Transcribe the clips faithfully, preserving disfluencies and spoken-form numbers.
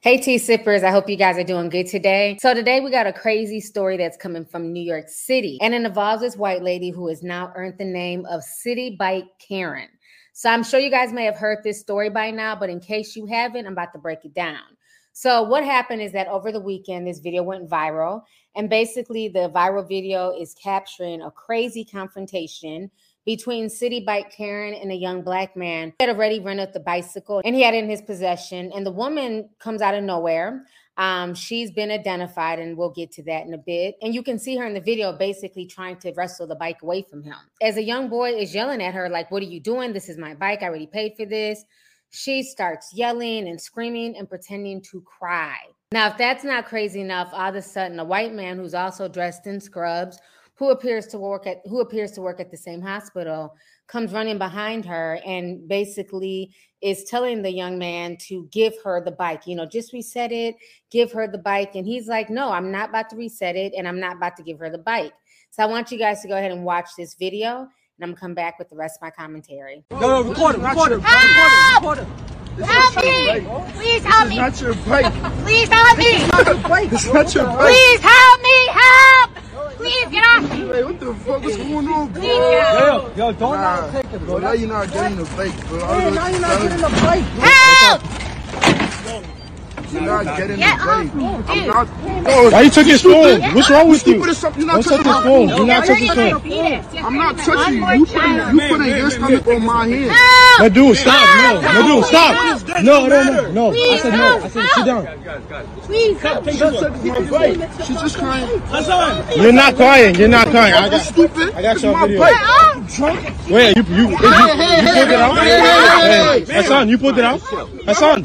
Hey, tea sippers. I hope you guys are doing good today. So today we got a crazy story that's coming from New York City, and it involves this white lady who has now earned the name of Citi Bike Karen. So I'm sure you guys may have heard this story by now, but in case you haven't, I'm about to break it down. So what happened is that over the weekend, this video went viral, and basically the viral video is capturing a crazy confrontation between Citi Bike Karen and a young black man. He had already rented the bicycle and he had it in his possession. And the woman comes out of nowhere. Um, she's been identified, and we'll get to that in a bit. And you can see her in the video basically trying to wrestle the bike away from him. As a young boy is yelling at her, like, what are you doing? This is my bike. I already paid for this. She starts yelling and screaming and pretending to cry. Now, if that's not crazy enough, all of a sudden, a white man who's also dressed in scrubs, who appears to work at who appears to work at the same hospital, comes running behind her and basically is telling the young man to give her the bike. You know, just reset it, give her the bike. And he's like, no, I'm not about to reset it, and I'm not about to give her the bike. So I want you guys to go ahead and watch this video, and I'm going to come back with the rest of my commentary. No, no, record him, record him, record him. Help me! Please help me! This is not your bike. Please help me! This is not your bike. This is not your bike. Please help me! Help! Please get off me! Hey, what the fuck is going on, bro? Yo, yo, don't nah, not take it, bro. Now you're not getting the bike, bro. Yeah, now you're not getting the bike, bro. Help! You're not getting the bike. Bro. I'm not. Bro. Why you took his phone? What's wrong with you? You're not touching his phone. You're not touching his phone. I'm not touching you. You putting put your stomach on my hand. No, dude, stop. No, no, dude, stop. No, no, no, no. I said no. I said sit down. Guys, guys. Please help. She's just crying. You're not crying. You're not crying. I got stupid. I got your video. Wait, you you you put it out? Hassan, you put it out? Hassan.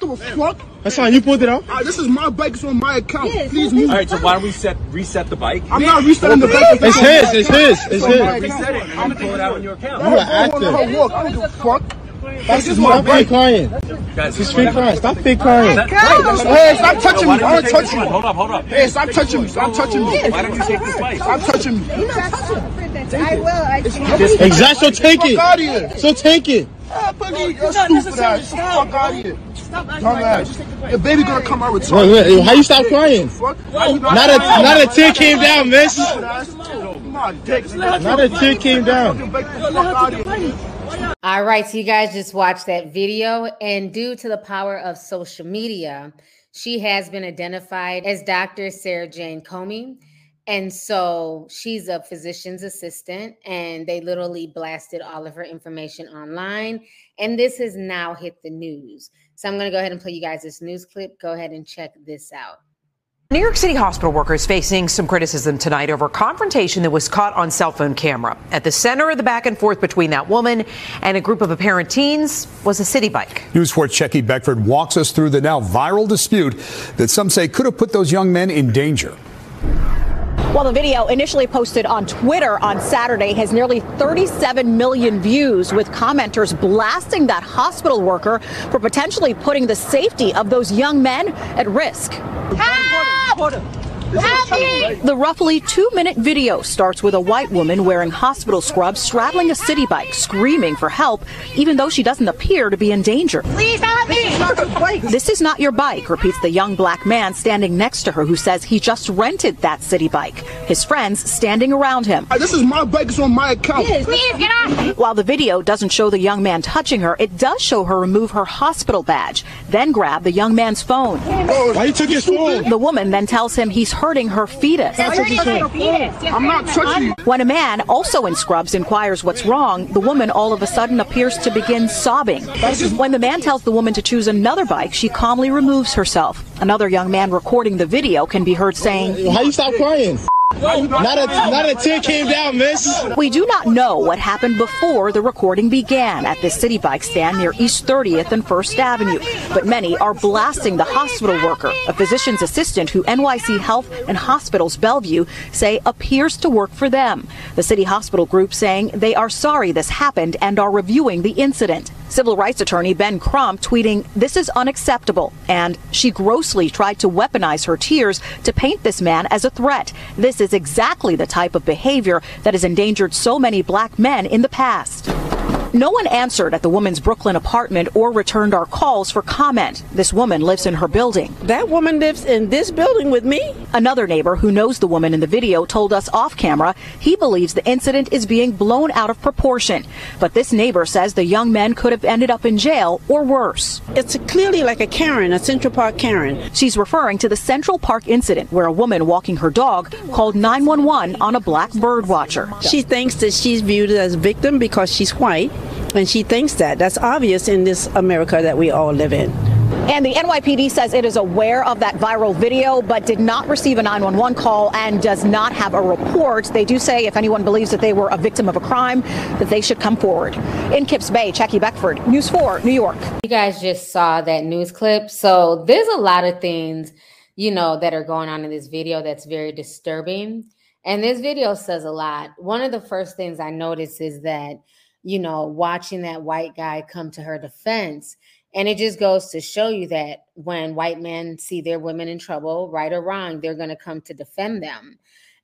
What the fuck? That's fine, you pulled it out? Right, this is my bike, it's on my account. Yeah, please move. Alright, so why don't we set, reset the bike? I'm not resetting the bike. It's his, it's his, it's his. Reset it. I'm gonna pull it out on your account. You are active. I don't give a fuck. That's just my bike. Stop fake crying. Guys, she's fake crying. Stop fake crying. Hey, stop touching me. I don't touch you. Hold up, hold up. Hey, stop touching me. Stop touching me. Why don't you take this bike? Stop touching me. I will. I can't. Exactly, so take it. So take it. Ah, buddy, you're stupid ass. Fuck out of here. Stop crying. Your baby gonna come out with tears. How you stop crying? Not a not a tear came down, man. Not a tear came down. All right, so you guys just watched that video, and due to the power of social media, she has been identified as Doctor Sarah Jane Comey. And so she's a physician's assistant, and they literally blasted all of her information online. And this has now hit the news. So I'm going to go ahead and play you guys this news clip. Go ahead and check this out. New York City hospital workers facing some criticism tonight over confrontation that was caught on cell phone camera. At the center of the back and forth between that woman and a group of apparent teens was a Citi Bike. News four's Jackie Beckford walks us through the now viral dispute that some say could have put those young men in danger. While the video, initially posted on Twitter on Saturday, has nearly thirty-seven million views, with commenters blasting that hospital worker for potentially putting the safety of those young men at risk. Help! Help! The roughly two-minute video starts with a white woman wearing hospital scrubs straddling a Citi Bike, screaming for help, even though she doesn't appear to be in danger. Please help me! This is not your bike, repeats the young black man standing next to her, who says he just rented that Citi Bike. His friends standing around him. This is my bike, it's on my account. Please, please get off me. While the video doesn't show the young man touching her, it does show her remove her hospital badge, then grab the young man's phone. Oh, why you took his phone? The woman then tells him he's hurting her fetus. I'm not touching you. When a man, also in scrubs, inquires what's wrong, the woman all of a sudden appears to begin sobbing. When the man tells the woman to choose another bike, she calmly removes herself. Another young man recording the video can be heard saying, "How you stop crying? Not a, not a tear came down, miss." We do not know what happened before the recording began at the Citi Bike stand near East thirtieth and First Avenue, but many are blasting the hospital worker, a physician's assistant who N Y C Health and Hospitals Bellevue say appears to work for them. The City Hospital Group saying they are sorry this happened and are reviewing the incident. Civil rights attorney Ben Crump tweeting, "This is unacceptable," and "She grossly tried to weaponize her tears to paint this man as a threat. This is exactly the type of behavior that has endangered so many black men in the past." No one answered at the woman's Brooklyn apartment or returned our calls for comment. This woman lives in her building. That woman lives in this building with me? Another neighbor who knows the woman in the video told us off camera he believes the incident is being blown out of proportion. But this neighbor says the young men could have ended up in jail or worse. It's clearly like a Karen, a Central Park Karen. She's referring to the Central Park incident where a woman walking her dog called nine one one on a black bird watcher. She thinks that she's viewed as a victim because she's white. And she thinks that. That's obvious in this America that we all live in. And the N Y P D says it is aware of that viral video, but did not receive a nine one one call and does not have a report. They do say if anyone believes that they were a victim of a crime, that they should come forward. In Kips Bay, Jackie Beckford, News four, New York. You guys just saw that news clip. So there's a lot of things, you know, that are going on in this video that's very disturbing. And this video says a lot. One of the first things I noticed is that, you know, watching that white guy come to her defense. And it just goes to show you that when white men see their women in trouble, right or wrong, they're going to come to defend them.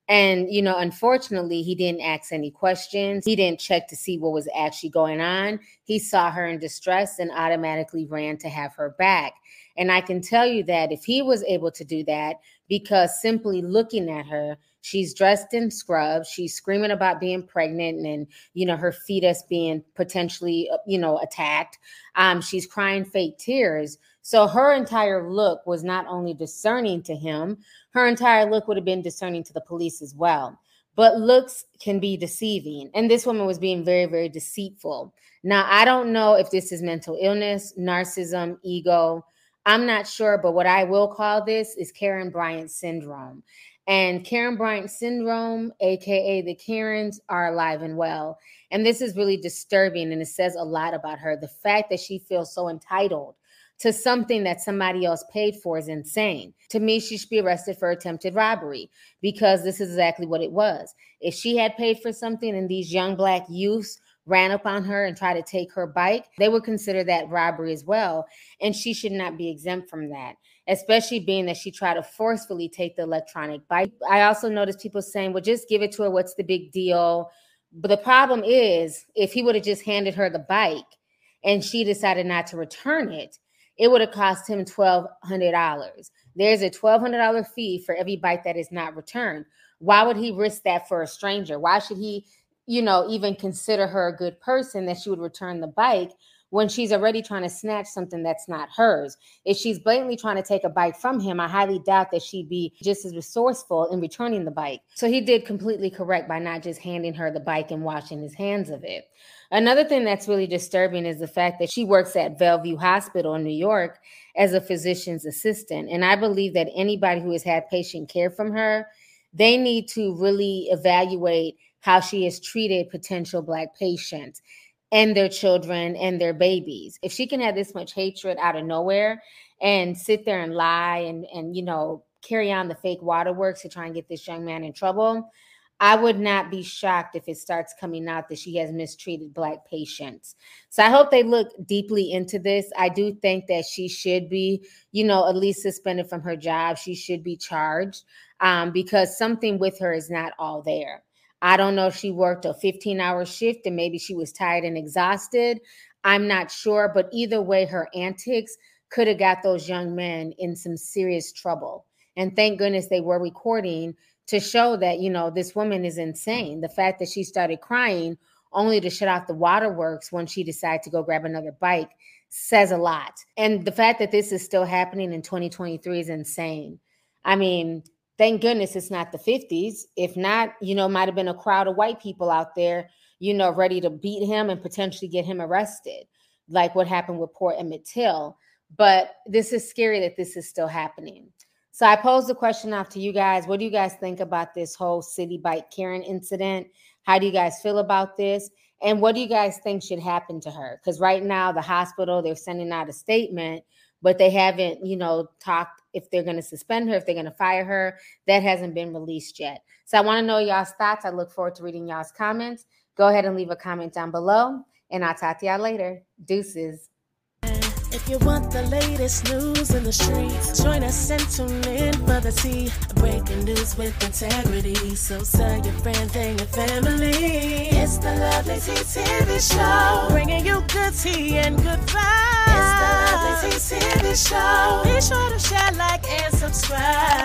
And, you know, unfortunately, he didn't ask any questions. He didn't check to see what was actually going on. He saw her in distress and automatically ran to have her back. And I can tell you that if he was able to do that, because simply looking at her, she's dressed in scrubs, she's screaming about being pregnant and, you know, her fetus being potentially, you know, attacked. Um, she's crying fake tears. So her entire look was not only discerning to him, her entire look would have been discerning to the police as well. But looks can be deceiving. And this woman was being very, very deceitful. Now, I don't know if this is mental illness, narcissism, ego. I'm not sure, but what I will call this is Karen Bryant syndrome. And Karen Bryant syndrome, A K A the Karens, are alive and well. And this is really disturbing. And it says a lot about her. The fact that she feels so entitled to something that somebody else paid for is insane. To me, she should be arrested for attempted robbery, because this is exactly what it was. If she had paid for something and these young black youths ran up on her and tried to take her bike, they would consider that robbery as well. And she should not be exempt from that, especially being that she tried to forcefully take the electronic bike. I also noticed people saying, well, just give it to her. What's the big deal? But the problem is, if he would have just handed her the bike and she decided not to return it, it would have cost him twelve hundred dollars. There's a twelve hundred dollars fee for every bike that is not returned. Why would he risk that for a stranger? Why should he, you know, even consider her a good person that she would return the bike when she's already trying to snatch something that's not hers? If she's blatantly trying to take a bike from him, I highly doubt that she'd be just as resourceful in returning the bike. So he did completely correct by not just handing her the bike and washing his hands of it. Another thing that's really disturbing is the fact that she works at Bellevue Hospital in New York as a physician's assistant. And I believe that anybody who has had patient care from her, they need to really evaluate how she has treated potential black patients and their children and their babies. If she can have this much hatred out of nowhere and sit there and lie and, and you know, carry on the fake waterworks to try and get this young man in trouble, I would not be shocked if it starts coming out that she has mistreated Black patients. So I hope they look deeply into this. I do think that she should be, you know, at least suspended from her job. She should be charged um, because something with her is not all there. I don't know if she worked a fifteen-hour shift and maybe she was tired and exhausted. I'm not sure, but either way, her antics could have got those young men in some serious trouble. And thank goodness they were recording to show that, you know, this woman is insane. The fact that she started crying only to shut off the waterworks when she decided to go grab another bike says a lot. And the fact that this is still happening in twenty twenty-three is insane. I mean, thank goodness it's not the fifties. If not, you know, might have been a crowd of white people out there, you know, ready to beat him and potentially get him arrested, like what happened with poor Emmett Till. But this is scary that this is still happening. So I posed the question off to you guys. What do you guys think about this whole Citi Bike Karen incident? How do you guys feel about this? And what do you guys think should happen to her? Because right now the hospital, they're sending out a statement, but they haven't, you know, talked if they're going to suspend her, if they're going to fire her. That hasn't been released yet. So I want to know y'all's thoughts. I look forward to reading y'all's comments. Go ahead and leave a comment down below, and I'll talk to y'all later. Deuces. If you want the latest news in the streets, join us and tune in for the tea. Breaking news with integrity. So tell your friends and your family. It's the Lovely Tea T V Show, bringing you good tea and good vibes. It's the Lovely Tea T V Show. Be sure to share, like, and subscribe.